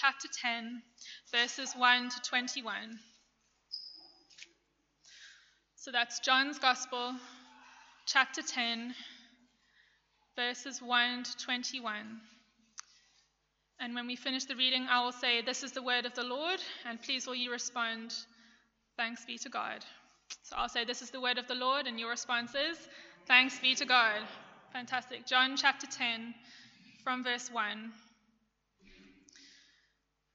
chapter 10, verses 1 to 21. So that's John's Gospel, chapter 10, verses 1 to 21. And when we finish the reading, I will say, "This is the word of the Lord," and please will you respond, "Thanks be to God." So I'll say, "This is the word of the Lord," and your response is, "Thanks be to God." Fantastic. John chapter 10, from verse 1.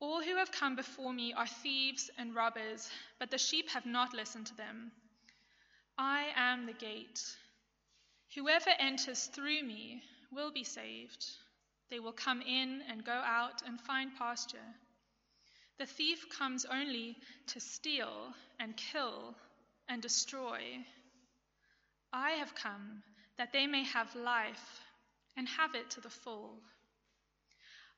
All who have come before me are thieves and robbers, but the sheep have not listened to them. I am the gate. Whoever enters through me will be saved. They will come in and go out and find pasture. The thief comes only to steal and kill and destroy. I have come that they may have life and have it to the full.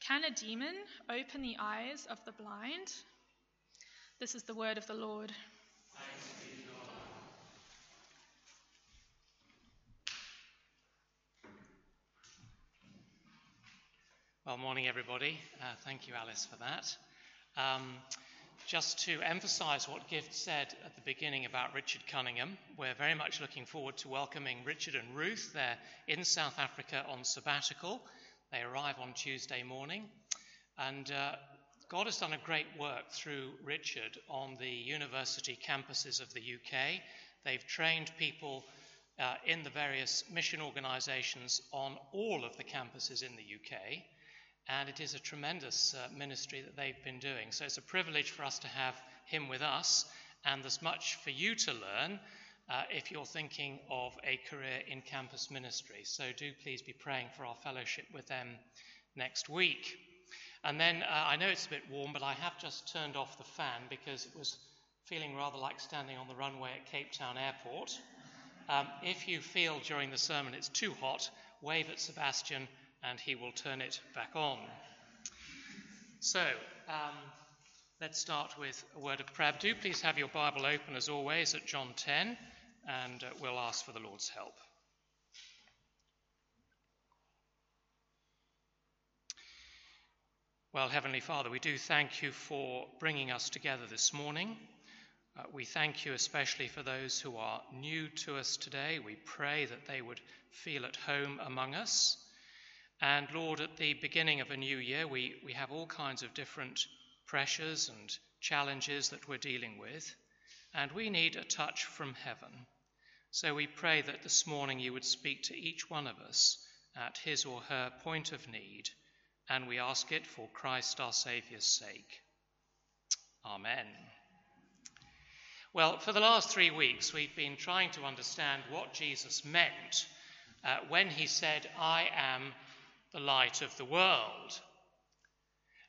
Can a demon open the eyes of the blind?" This is the word of the Lord. Thanks be to God. Well, morning, everybody. Thank you, Alice, for that. Just to emphasize what Gift said at the beginning about Richard Cunningham, we're very much looking forward to welcoming Richard and Ruth. They're in South Africa on sabbatical. They arrive on Tuesday morning. And God has done a great work through Richard on the university campuses of the UK. They've trained people in the various mission organizations on all of the campuses in the UK. And it is a tremendous ministry that they've been doing. So it's a privilege for us to have him with us. And there's much for you to learn if you're thinking of a career in campus ministry. So do please be praying for our fellowship with them next week. And then I know it's a bit warm, but I have just turned off the fan because it was feeling rather like standing on the runway at Cape Town Airport. If you feel during the sermon it's too hot, wave at Sebastian and he will turn it back on. So, let's start with a word of prayer. Do please have your Bible open, as always, at John 10, and we'll ask for the Lord's help. Well, Heavenly Father, we do thank you for bringing us together this morning. We thank you especially for those who are new to us today. We pray that they would feel at home among us. And Lord, at the beginning of a new year, we have all kinds of different pressures and challenges that we're dealing with, and we need a touch from heaven. So we pray that this morning you would speak to each one of us at his or her point of need, and we ask it for Christ our Saviour's sake. Amen. Well, for the last 3 weeks, we've been trying to understand what Jesus meant when he said, "I am the light of the world."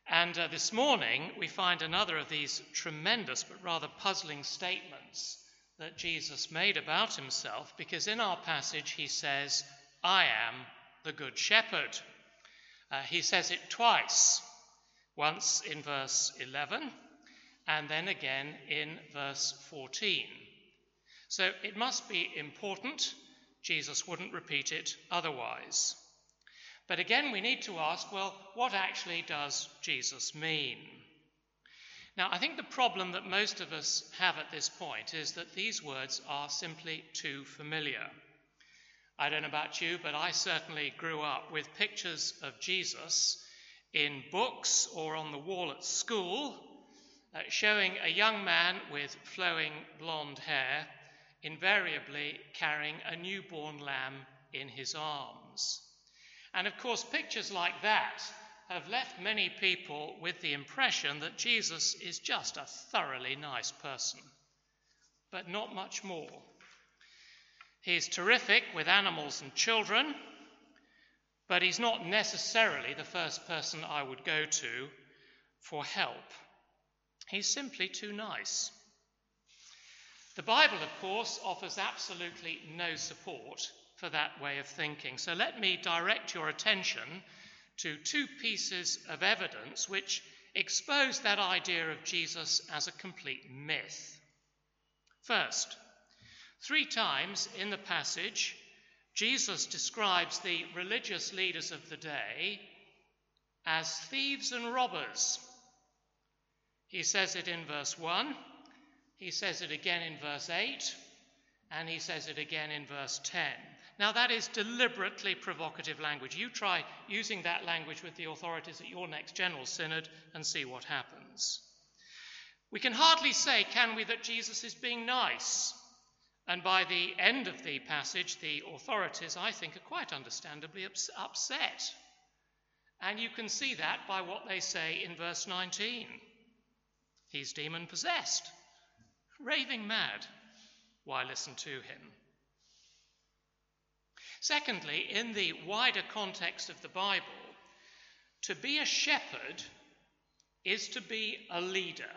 And this morning, we find another of these tremendous but rather puzzling statements that Jesus made about himself, because in our passage, he says, "I am the good shepherd." He says it twice, once in verse 11, and then again in verse 14. So it must be important. Jesus wouldn't repeat it otherwise. But again, we need to ask, well, what actually does Jesus mean? Now, I think the problem that most of us have at this point is that these words are simply too familiar. I don't know about you, but I certainly grew up with pictures of Jesus in books or on the wall at school, showing a young man with flowing blonde hair, invariably carrying a newborn lamb in his arms. And of course, pictures like that have left many people with the impression that Jesus is just a thoroughly nice person, but not much more. He's terrific with animals and children, but he's not necessarily the first person I would go to for help. He's simply too nice. The Bible, of course, offers absolutely no support for that way of thinking. So let me direct your attention to two pieces of evidence which expose that idea of Jesus as a complete myth. First, 3 times in the passage, Jesus describes the religious leaders of the day as thieves and robbers. He says it in verse 1, he says it again in verse 8, and he says it again in verse 10. Now that is deliberately provocative language. You try using that language with the authorities at your next General Synod and see what happens. We can hardly say, can we, that Jesus is being nice? And by the end of the passage, the authorities, I think, are quite understandably upset. And you can see that by what they say in verse 19. He's demon-possessed, raving mad. Why listen to him? Secondly, in the wider context of the Bible, to be a shepherd is to be a leader.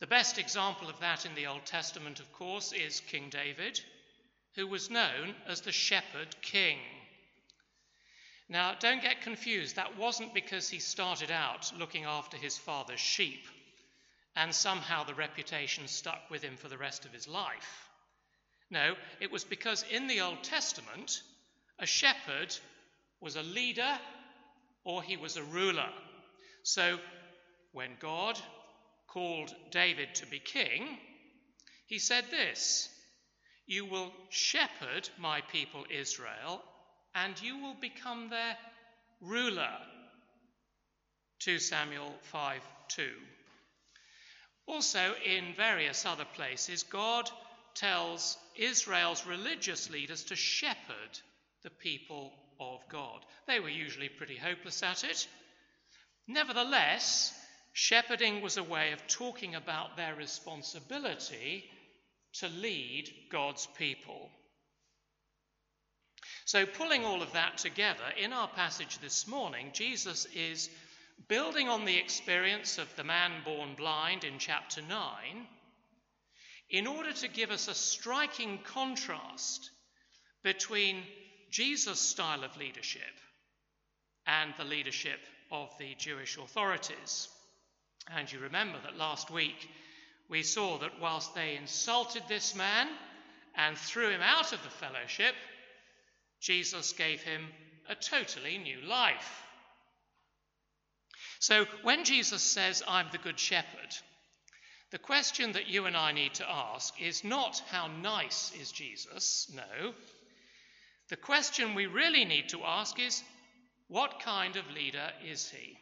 The best example of that in the Old Testament, of course, is King David, who was known as the shepherd king. Now, don't get confused. That wasn't because he started out looking after his father's sheep and somehow the reputation stuck with him for the rest of his life. No, it was because in the Old Testament, a shepherd was a leader or he was a ruler. So when God called David to be king, he said this, "You will shepherd my people Israel, and you will become their ruler." 2 Samuel 5:2. Also, in various other places, God tells Israel's religious leaders to shepherd the people of God. They were usually pretty hopeless at it. Nevertheless, shepherding was a way of talking about their responsibility to lead God's people. So pulling all of that together, in our passage this morning, Jesus is building on the experience of the man born blind in chapter 9 in order to give us a striking contrast between Jesus' style of leadership and the leadership of the Jewish authorities. And you remember that last week we saw that whilst they insulted this man and threw him out of the fellowship, Jesus gave him a totally new life. So when Jesus says, "I'm the good shepherd," The question that you and I need to ask is not how nice is Jesus, no. The question we really need to ask is, what kind of leader is he?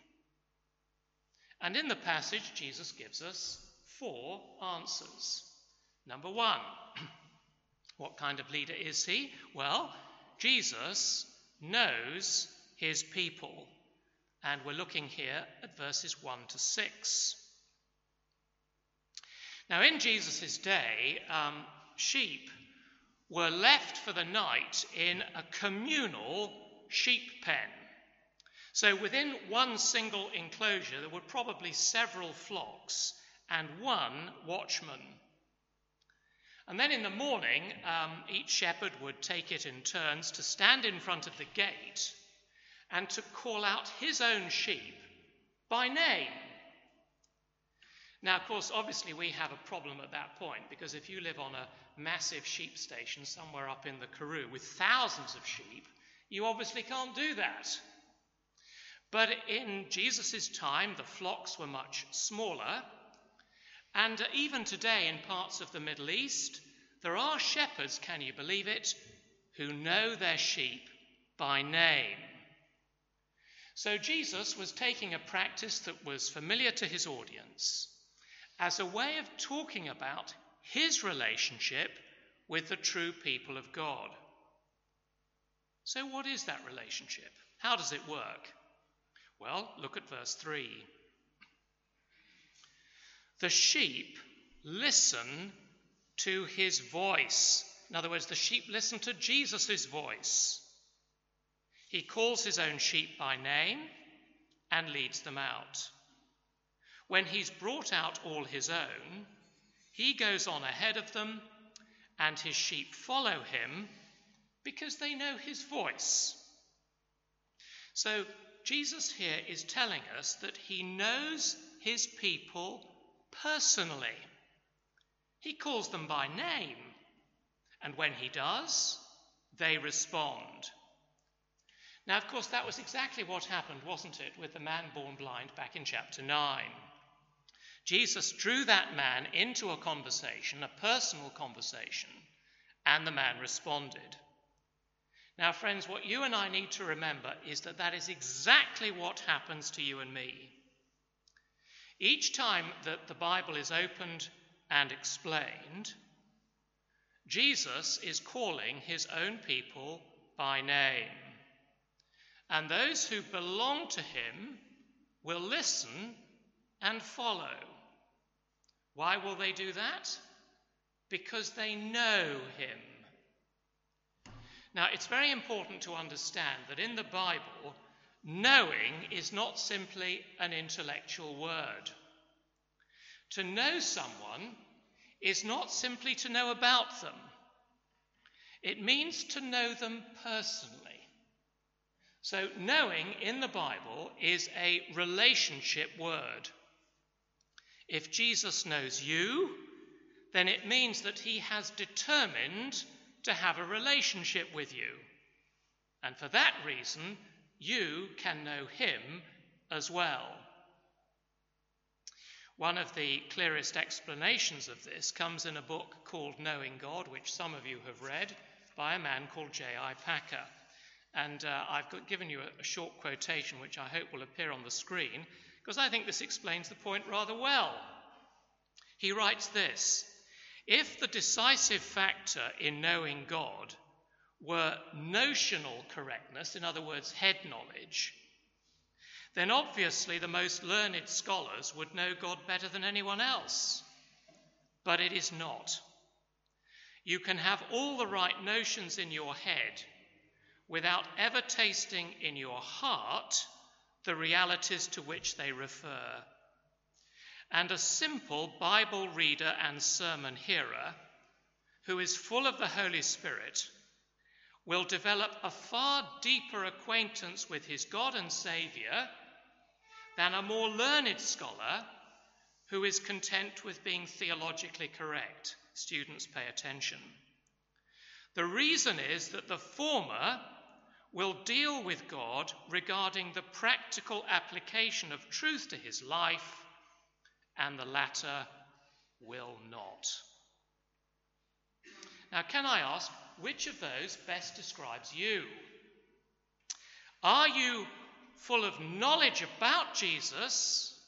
And in the passage, Jesus gives us 4 answers. Number 1, what kind of leader is he? Well, Jesus knows his people. And we're looking here at verses 1 to 6. Now, in Jesus' day, sheep were left for the night in a communal sheep pen. So within one single enclosure, there were probably several flocks and one watchman. And then in the morning, each shepherd would take it in turns to stand in front of the gate and to call out his own sheep by name. Now, of course, obviously we have a problem at that point, because if you live on a massive sheep station somewhere up in the Karoo with thousands of sheep, you obviously can't do that. But in Jesus' time, the flocks were much smaller. And even today in parts of the Middle East, there are shepherds, can you believe it, who know their sheep by name. So Jesus was taking a practice that was familiar to his audience as a way of talking about his relationship with the true people of God. So what is that relationship? How does it work? Well, look at verse 3. The sheep listen to his voice. In other words, the sheep listen to Jesus' voice. He calls his own sheep by name and leads them out. When he's brought out all his own, he goes on ahead of them, and his sheep follow him because they know his voice. So Jesus here is telling us that he knows his people personally. He calls them by name, and when he does, they respond. Now, of course, that was exactly what happened, wasn't it, with the man born blind back in chapter 9. Jesus drew that man into a conversation, a personal conversation, and the man responded. Now, friends, what you and I need to remember is that that is exactly what happens to you and me. Each time that the Bible is opened and explained, Jesus is calling his own people by name. And those who belong to him will listen and follow. Why will they do that? Because they know him. Now, it's very important to understand that in the Bible, knowing is not simply an intellectual word. To know someone is not simply to know about them. It means to know them personally. So knowing in the Bible is a relationship word. If Jesus knows you, then it means that he has determined to have a relationship with you. And for that reason, you can know him as well. One of the clearest explanations of this comes in a book called Knowing God, which some of you have read, by a man called J.I. Packer. And I've given you a short quotation, which I hope will appear on the screen, because I think this explains the point rather well. He writes this: if the decisive factor in knowing God were notional correctness, in other words, head knowledge, then obviously the most learned scholars would know God better than anyone else. But it is not. You can have all the right notions in your head without ever tasting in your heart the realities to which they refer. And a simple Bible reader and sermon hearer who is full of the Holy Spirit will develop a far deeper acquaintance with his God and Saviour than a more learned scholar who is content with being theologically correct. Students, pay attention. The reason is that the former will deal with God regarding the practical application of truth to his life, and the latter will not. Now, can I ask, which of those best describes you? Are you full of knowledge about Jesus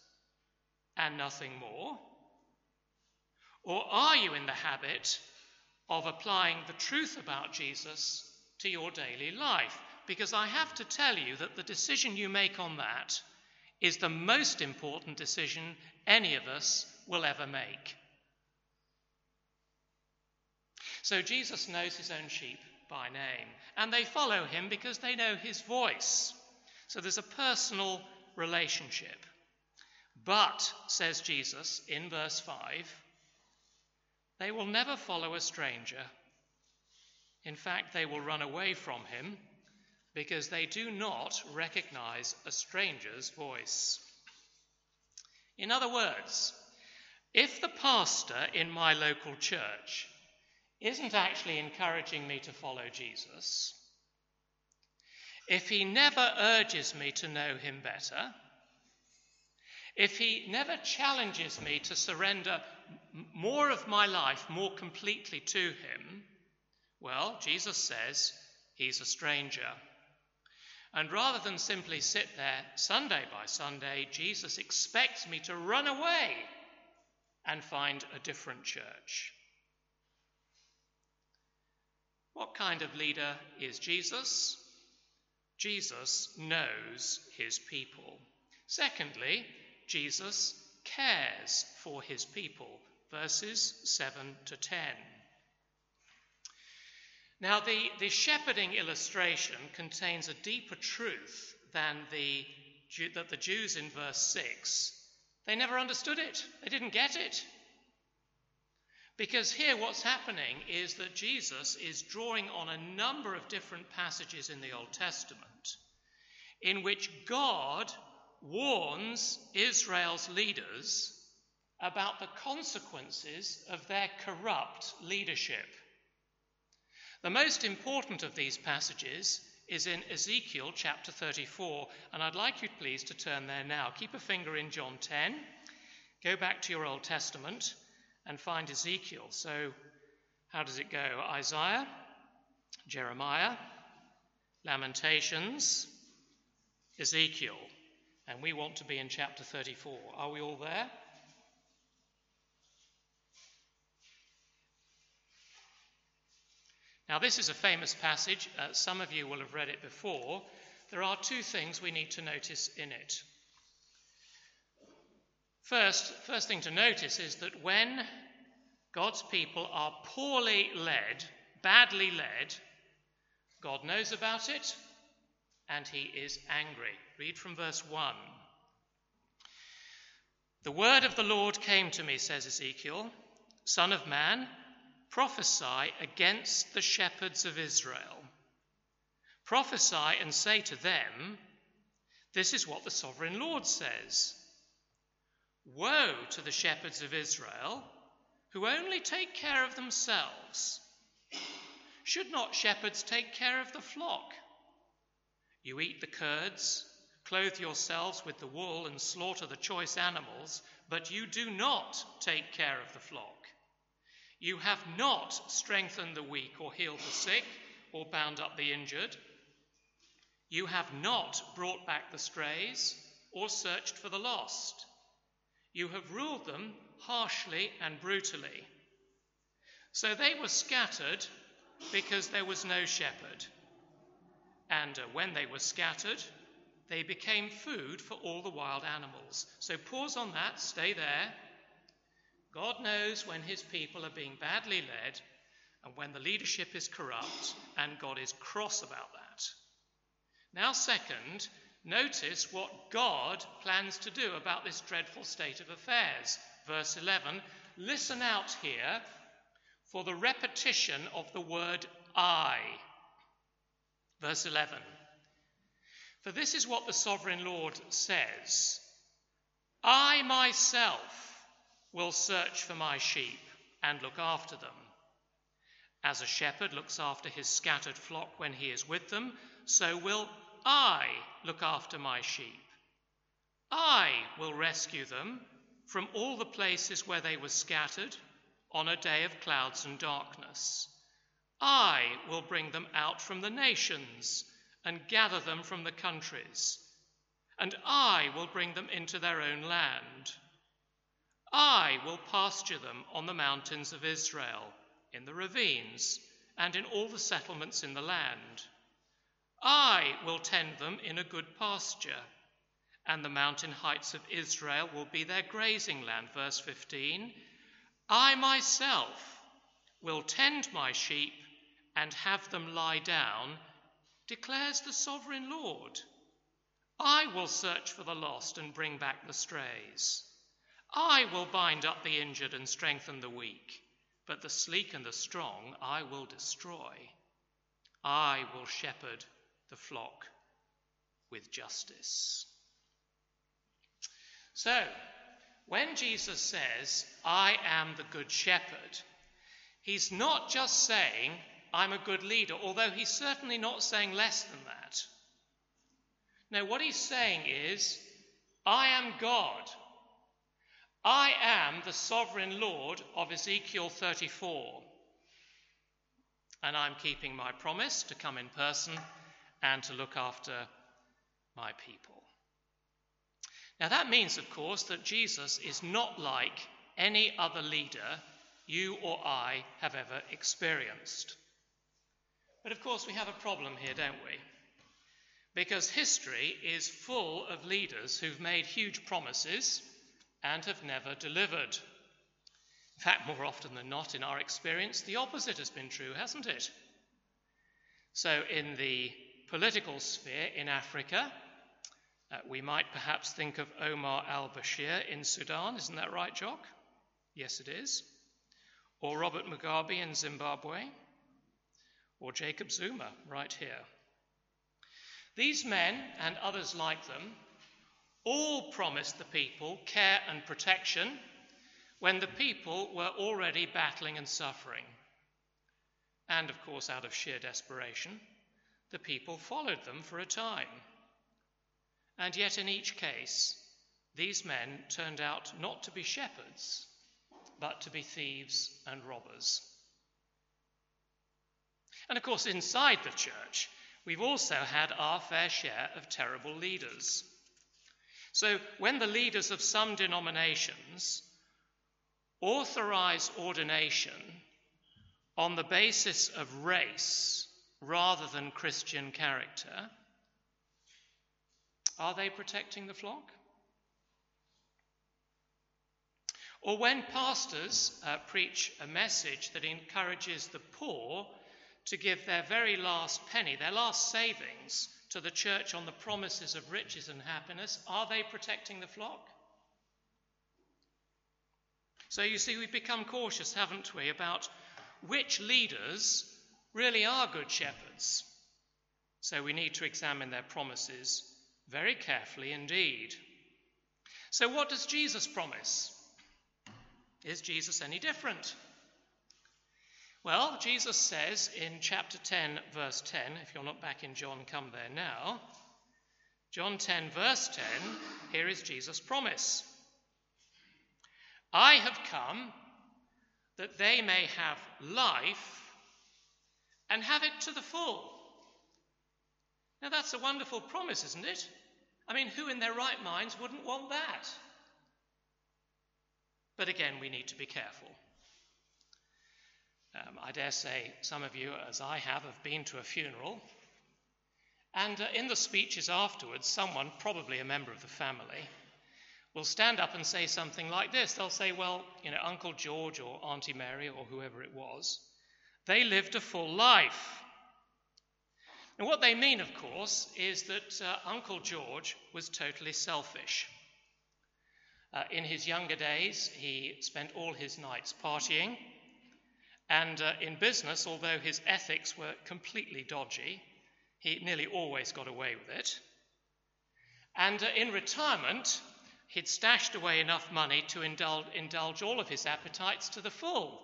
and nothing more? Or are you in the habit of applying the truth about Jesus to your daily life? Because I have to tell you that the decision you make on that is the most important decision any of us will ever make. So Jesus knows his own sheep by name, and they follow him because they know his voice. So there's a personal relationship. But, says Jesus in verse 5, they will never follow a stranger. In fact, they will run away from him because they do not recognize a stranger's voice. In other words, if the pastor in my local church isn't actually encouraging me to follow Jesus, if he never urges me to know him better, if he never challenges me to surrender more of my life more completely to him, well, Jesus says he's a stranger. And rather than simply sit there Sunday by Sunday, Jesus expects me to run away and find a different church. What kind of leader is Jesus? Jesus knows his people. Secondly, Jesus cares for his people, verses 7 to 10. Now, the shepherding illustration contains a deeper truth than that the Jews in verse 6, they never understood it. They didn't get it. Because here what's happening is that Jesus is drawing on a number of different passages in the Old Testament in which God warns Israel's leaders about the consequences of their corrupt leadership. The most important of these passages is in Ezekiel chapter 34, and I'd like you please to turn there now. Keep a finger in John 10, go back to your Old Testament and find Ezekiel. So how does it go? Isaiah, Jeremiah, Lamentations, Ezekiel. And we want to be in chapter 34. Are we all there? Now, this is a famous passage. Some of you will have read it before. There are two things we need to notice in it. First thing to notice is that when God's people are poorly led, badly led, God knows about it and he is angry. Read from verse 1. The word of the Lord came to me, says Ezekiel, Son of man, prophesy against the shepherds of Israel. Prophesy and say to them, this is what the sovereign Lord says. Woe to the shepherds of Israel, who only take care of themselves. Should not shepherds take care of the flock? You eat the curds, clothe yourselves with the wool, and slaughter the choice animals, but you do not take care of the flock. You have not strengthened the weak, or healed the sick, or bound up the injured. You have not brought back the strays, or searched for the lost. You have ruled them harshly and brutally. So they were scattered because there was no shepherd. And when they were scattered, they became food for all the wild animals. So pause on that, stay there. God knows when his people are being badly led and when the leadership is corrupt, and God is cross about that. Now, second, notice what God plans to do about this dreadful state of affairs. Verse 11, listen out here for the repetition of the word I. Verse 11, for this is what the sovereign Lord says, I myself will search for my sheep and look after them. As a shepherd looks after his scattered flock when he is with them, so will I look after my sheep. I will rescue them from all the places where they were scattered on a day of clouds and darkness. I will bring them out from the nations and gather them from the countries, and I will bring them into their own land. I will pasture them on the mountains of Israel, in the ravines, and in all the settlements in the land. I will tend them in a good pasture, and the mountain heights of Israel will be their grazing land. Verse 15, I myself will tend my sheep and have them lie down, declares the sovereign Lord. I will search for the lost and bring back the strays. I will bind up the injured and strengthen the weak, but the sleek and the strong I will destroy. I will shepherd the flock with justice. So, when Jesus says, I am the good shepherd, he's not just saying, I'm a good leader, although he's certainly not saying less than that. No, what he's saying is, I am God. I am the sovereign Lord of Ezekiel 34. And I'm keeping my promise to come in person and to look after my people. Now that means, of course, that Jesus is not like any other leader you or I have ever experienced. But of course we have a problem here, don't we? Because history is full of leaders who've made huge promises and have never delivered. In fact, more often than not, in our experience, the opposite has been true, hasn't it? So in the political sphere in Africa, we might perhaps think of Omar al-Bashir in Sudan. Isn't that right, Jock? Yes, it is. Or Robert Mugabe in Zimbabwe. Or Jacob Zuma right here. These men and others like them all promised the people care and protection when the people were already battling and suffering. And of course, out of sheer desperation, the people followed them for a time. And yet in each case, these men turned out not to be shepherds, but to be thieves and robbers. And of course, inside the church, we've also had our fair share of terrible leaders. So when the leaders of some denominations authorize ordination on the basis of race rather than Christian character, are they protecting the flock? Or when pastors preach a message that encourages the poor to give their very last penny, their last savings, to the church on the promises of riches and happiness, are they protecting the flock? So you see, we've become cautious, haven't we, about which leaders really are good shepherds. So we need to examine their promises very carefully indeed. So what does Jesus promise? Is Jesus any different? Well, Jesus says in chapter 10, verse 10, if you're not back in John, come there now. John 10, verse 10, here is Jesus' promise. I have come that they may have life and have it to the full. Now that's a wonderful promise, isn't it? I mean, who in their right minds wouldn't want that? But again, we need to be careful. I dare say some of you, as I have been to a funeral, and in the speeches afterwards, someone, probably a member of the family, will stand up and say something like this. They'll say, well, you know, Uncle George or Auntie Mary or whoever it was, they lived a full life. And what they mean, of course, is that Uncle George was totally selfish. In his younger days, he spent all his nights partying. And in business, although his ethics were completely dodgy, he nearly always got away with it. And in retirement, he'd stashed away enough money to indulge all of his appetites to the full.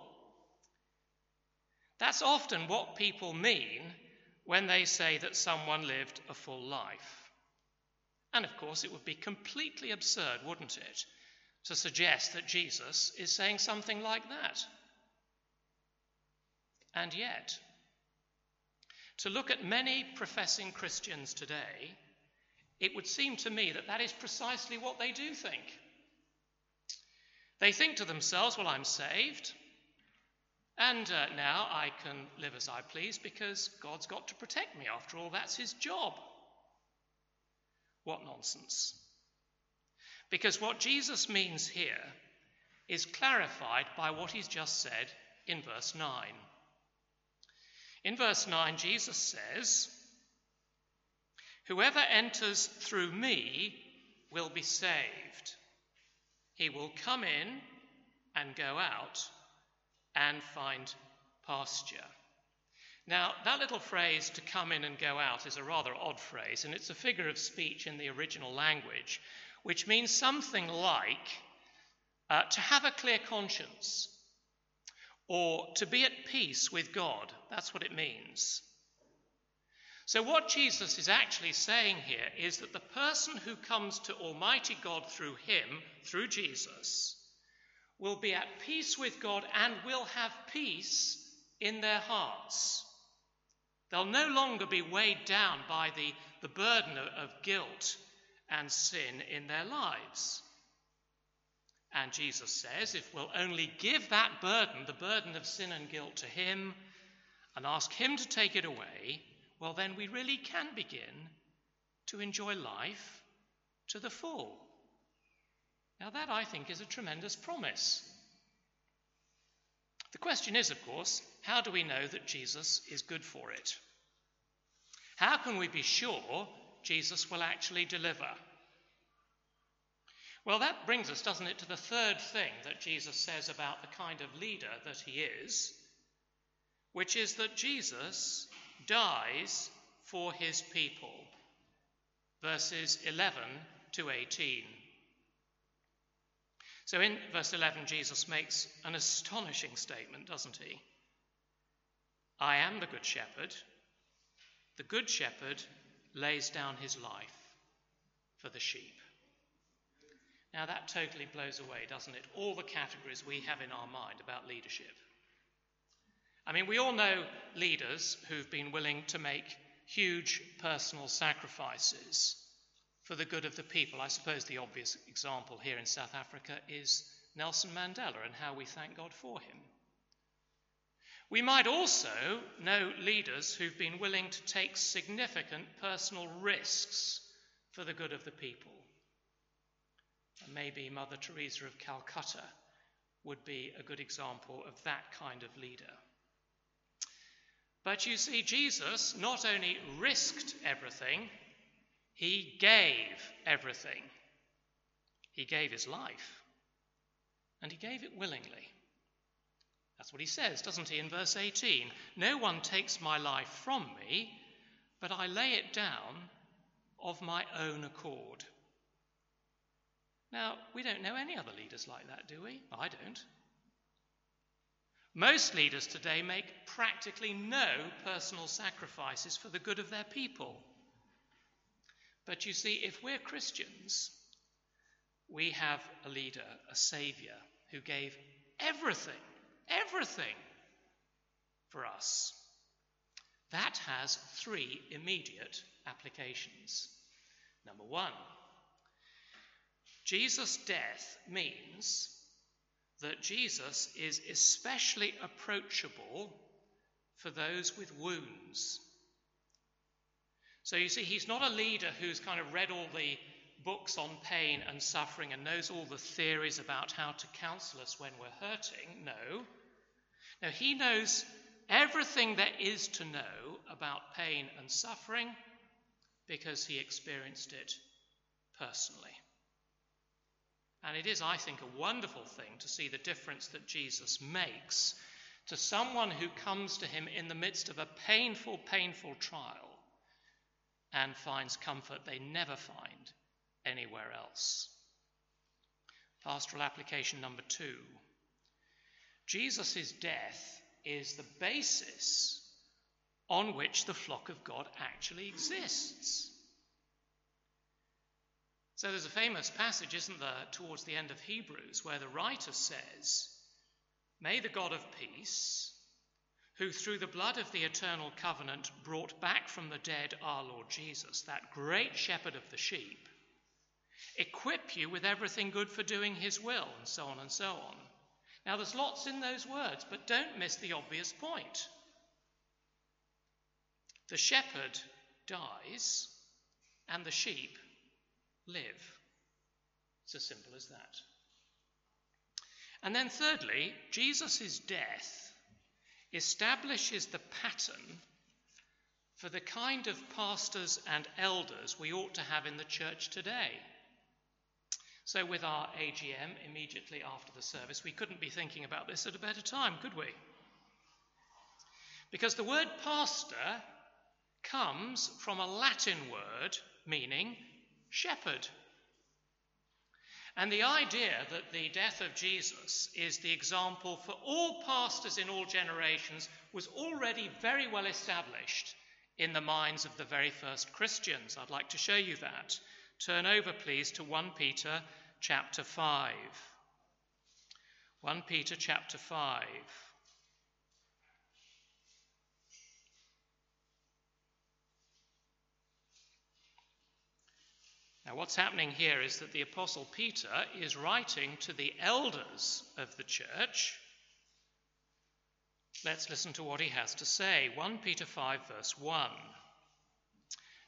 That's often what people mean when they say that someone lived a full life. And of course, it would be completely absurd, wouldn't it, to suggest that Jesus is saying something like that. And yet, to look at many professing Christians today, it would seem to me that that is precisely what they do think. They think to themselves, well, I'm saved, and now I can live as I please because God's got to protect me. After all, that's his job. What nonsense. Because what Jesus means here is clarified by what he's just said in verse 9. In verse 9, Jesus says, "Whoever enters through me will be saved. He will come in and go out and find pasture." Now, that little phrase, to come in and go out, is a rather odd phrase, and it's a figure of speech in the original language, which means something like to have a clear conscience or to be at peace with God. That's what it means. So what Jesus is actually saying here is that the person who comes to Almighty God through him, through Jesus, will be at peace with God and will have peace in their hearts. They'll no longer be weighed down by the burden of guilt and sin in their lives. And Jesus says, if we'll only give that burden, the burden of sin and guilt, to him and ask him to take it away, well, then we really can begin to enjoy life to the full. Now that, I think, is a tremendous promise. The question is, of course, how do we know that Jesus is good for it? How can we be sure Jesus will actually deliver? Well, that brings us, doesn't it, to the third thing that Jesus says about the kind of leader that he is, which is that Jesus dies for his people, verses 11 to 18. So in verse 11, Jesus makes an astonishing statement, doesn't he? "I am the good shepherd. The good shepherd lays down his life for the sheep." Now that totally blows away, doesn't it, all the categories we have in our mind about leadership. I mean, we all know leaders who've been willing to make huge personal sacrifices for the good of the people. I suppose the obvious example here in South Africa is Nelson Mandela, and how we thank God for him. We might also know leaders who've been willing to take significant personal risks for the good of the people. And maybe Mother Teresa of Calcutta would be a good example of that kind of leader. But you see, Jesus not only risked everything, he gave everything. He gave his life, and he gave it willingly. That's what he says, doesn't he, in verse 18? "No one takes my life from me, but I lay it down of my own accord." Now, we don't know any other leaders like that, do we? I don't. Most leaders today make practically no personal sacrifices for the good of their people. But you see, if we're Christians, we have a leader, a saviour, who gave everything for us. That has three immediate applications. Number one, Jesus' death means that Jesus is especially approachable for those with wounds. So you see, he's not a leader who's kind of read all the books on pain and suffering and knows all the theories about how to counsel us when we're hurting. No, he knows everything there is to know about pain and suffering because he experienced it personally. And it is, I think, a wonderful thing to see the difference that Jesus makes to someone who comes to him in the midst of a painful, painful trial and finds comfort they never find anywhere else. Pastoral application number two. Jesus' death is the basis on which the flock of God actually exists. So there's a famous passage, isn't there, towards the end of Hebrews, where the writer says, "May the God of peace, who through the blood of the eternal covenant brought back from the dead our Lord Jesus, that great shepherd of the sheep, equip you with everything good for doing his will," and so on and so on. Now there's lots in those words, but don't miss the obvious point. The shepherd dies and the sheep live. It's as simple as that. And then thirdly, Jesus' death establishes the pattern for the kind of pastors and elders we ought to have in the church today. So with our AGM immediately after the service, we couldn't be thinking about this at a better time, could we? Because the word pastor comes from a Latin word meaning shepherd. And the idea that the death of Jesus is the example for all pastors in all generations was already very well established in the minds of the very first Christians. I'd like to show you that. Turn over, please, to 1 Peter chapter 5. 1 Peter chapter 5. Now, what's happening here is that the Apostle Peter is writing to the elders of the church. Let's listen to what he has to say. 1 Peter 5, verse 1.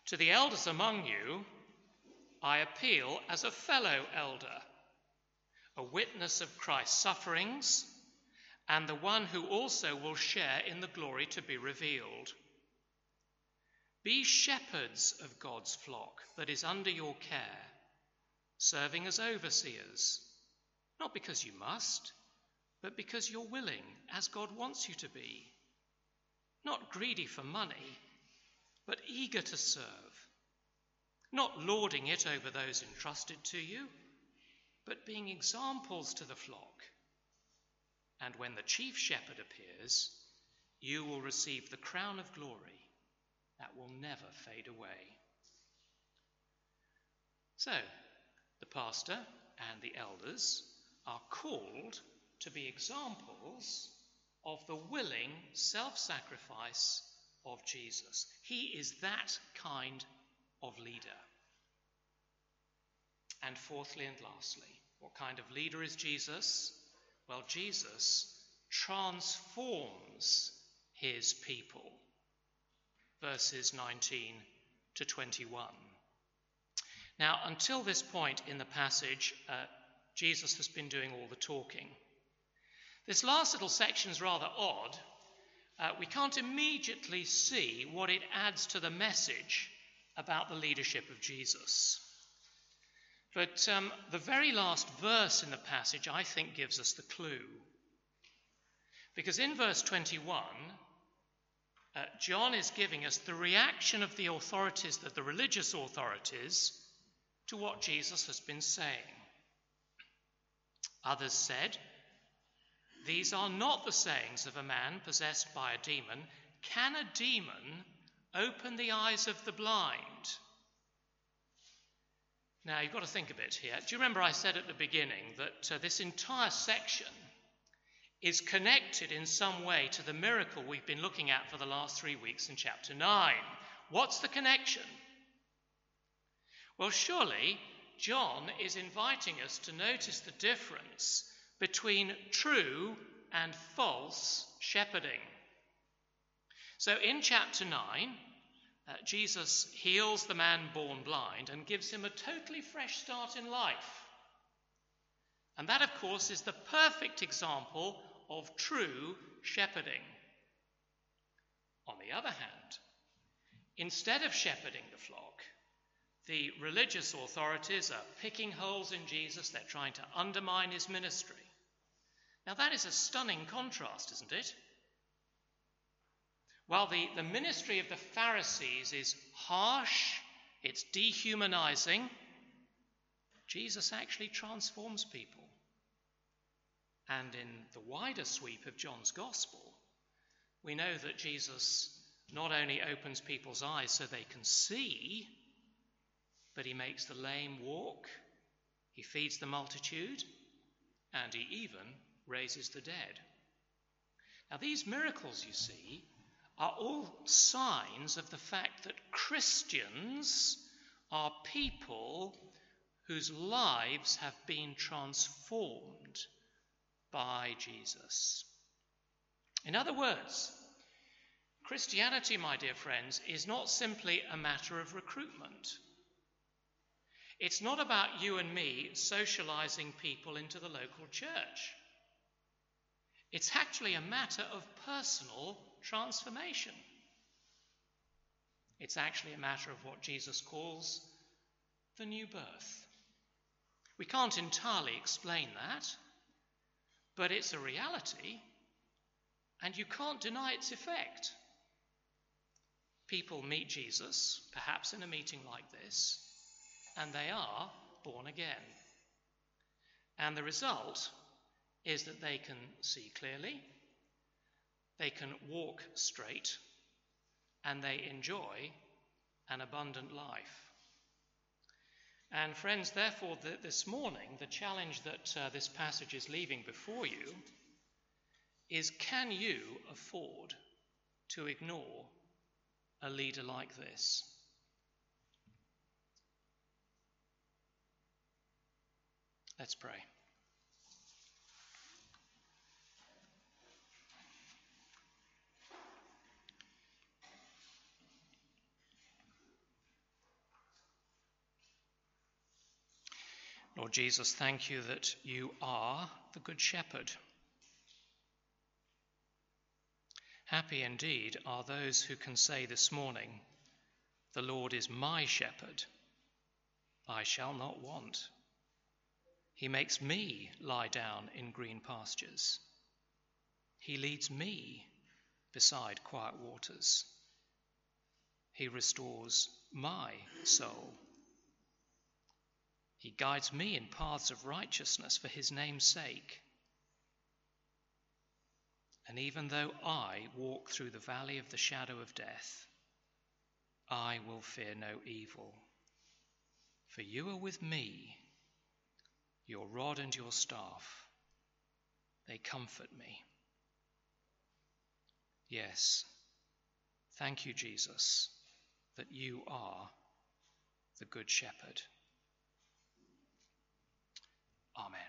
"To the elders among you, I appeal as a fellow elder, a witness of Christ's sufferings, and the one who also will share in the glory to be revealed. Be shepherds of God's flock that is under your care, serving as overseers, not because you must, but because you're willing, as God wants you to be. Not greedy for money, but eager to serve, not lording it over those entrusted to you, but being examples to the flock. And when the chief shepherd appears, you will receive the crown of glory that will never fade away." So, the pastor and the elders are called to be examples of the willing self-sacrifice of Jesus. He is that kind of leader. And fourthly and lastly, what kind of leader is Jesus? Well, Jesus transforms his people. Verses 19 to 21. Now, until this point in the passage, Jesus has been doing all the talking. This last little section is rather odd. We can't immediately see what it adds to the message about the leadership of Jesus. But the very last verse in the passage, I think, gives us the clue. Because in verse 21, John is giving us the reaction of the authorities, the religious authorities, to what Jesus has been saying. "Others said, 'These are not the sayings of a man possessed by a demon. Can a demon open the eyes of the blind?'" Now, you've got to think a bit here. Do you remember I said at the beginning that this entire section is connected in some way to the miracle we've been looking at for the last 3 weeks in chapter 9. What's the connection? Well, surely John is inviting us to notice the difference between true and false shepherding. So in chapter 9, Jesus heals the man born blind and gives him a totally fresh start in life. And that, of course, is the perfect example of true shepherding. On the other hand, instead of shepherding the flock, the religious authorities are picking holes in Jesus. They're trying to undermine his ministry. Now, that is a stunning contrast, isn't it? While the ministry of the Pharisees is harsh, it's dehumanizing, Jesus actually transforms people. And in the wider sweep of John's gospel, we know that Jesus not only opens people's eyes so they can see, but he makes the lame walk, he feeds the multitude, and he even raises the dead. Now, these miracles, you see, are all signs of the fact that Christians are people whose lives have been transformed by Jesus. In other words, Christianity, my dear friends, is not simply a matter of recruitment. It's not about you and me socializing people into the local church. It's actually a matter of personal transformation. It's actually a matter of what Jesus calls the new birth. We can't entirely explain that, but it's a reality, and you can't deny its effect. People meet Jesus, perhaps in a meeting like this, and they are born again. And the result is that they can see clearly, they can walk straight, and they enjoy an abundant life. And friends, therefore, this morning, the challenge that this passage is leaving before you is, can you afford to ignore a leader like this? Let's pray. Lord Jesus, thank you that you are the Good Shepherd. Happy indeed are those who can say this morning, "The Lord is my shepherd, I shall not want. He makes me lie down in green pastures. He leads me beside quiet waters. He restores my soul. He guides me in paths of righteousness for his name's sake. And even though I walk through the valley of the shadow of death, I will fear no evil. For you are with me, your rod and your staff, they comfort me." Yes, thank you, Jesus, that you are the Good Shepherd. Amen.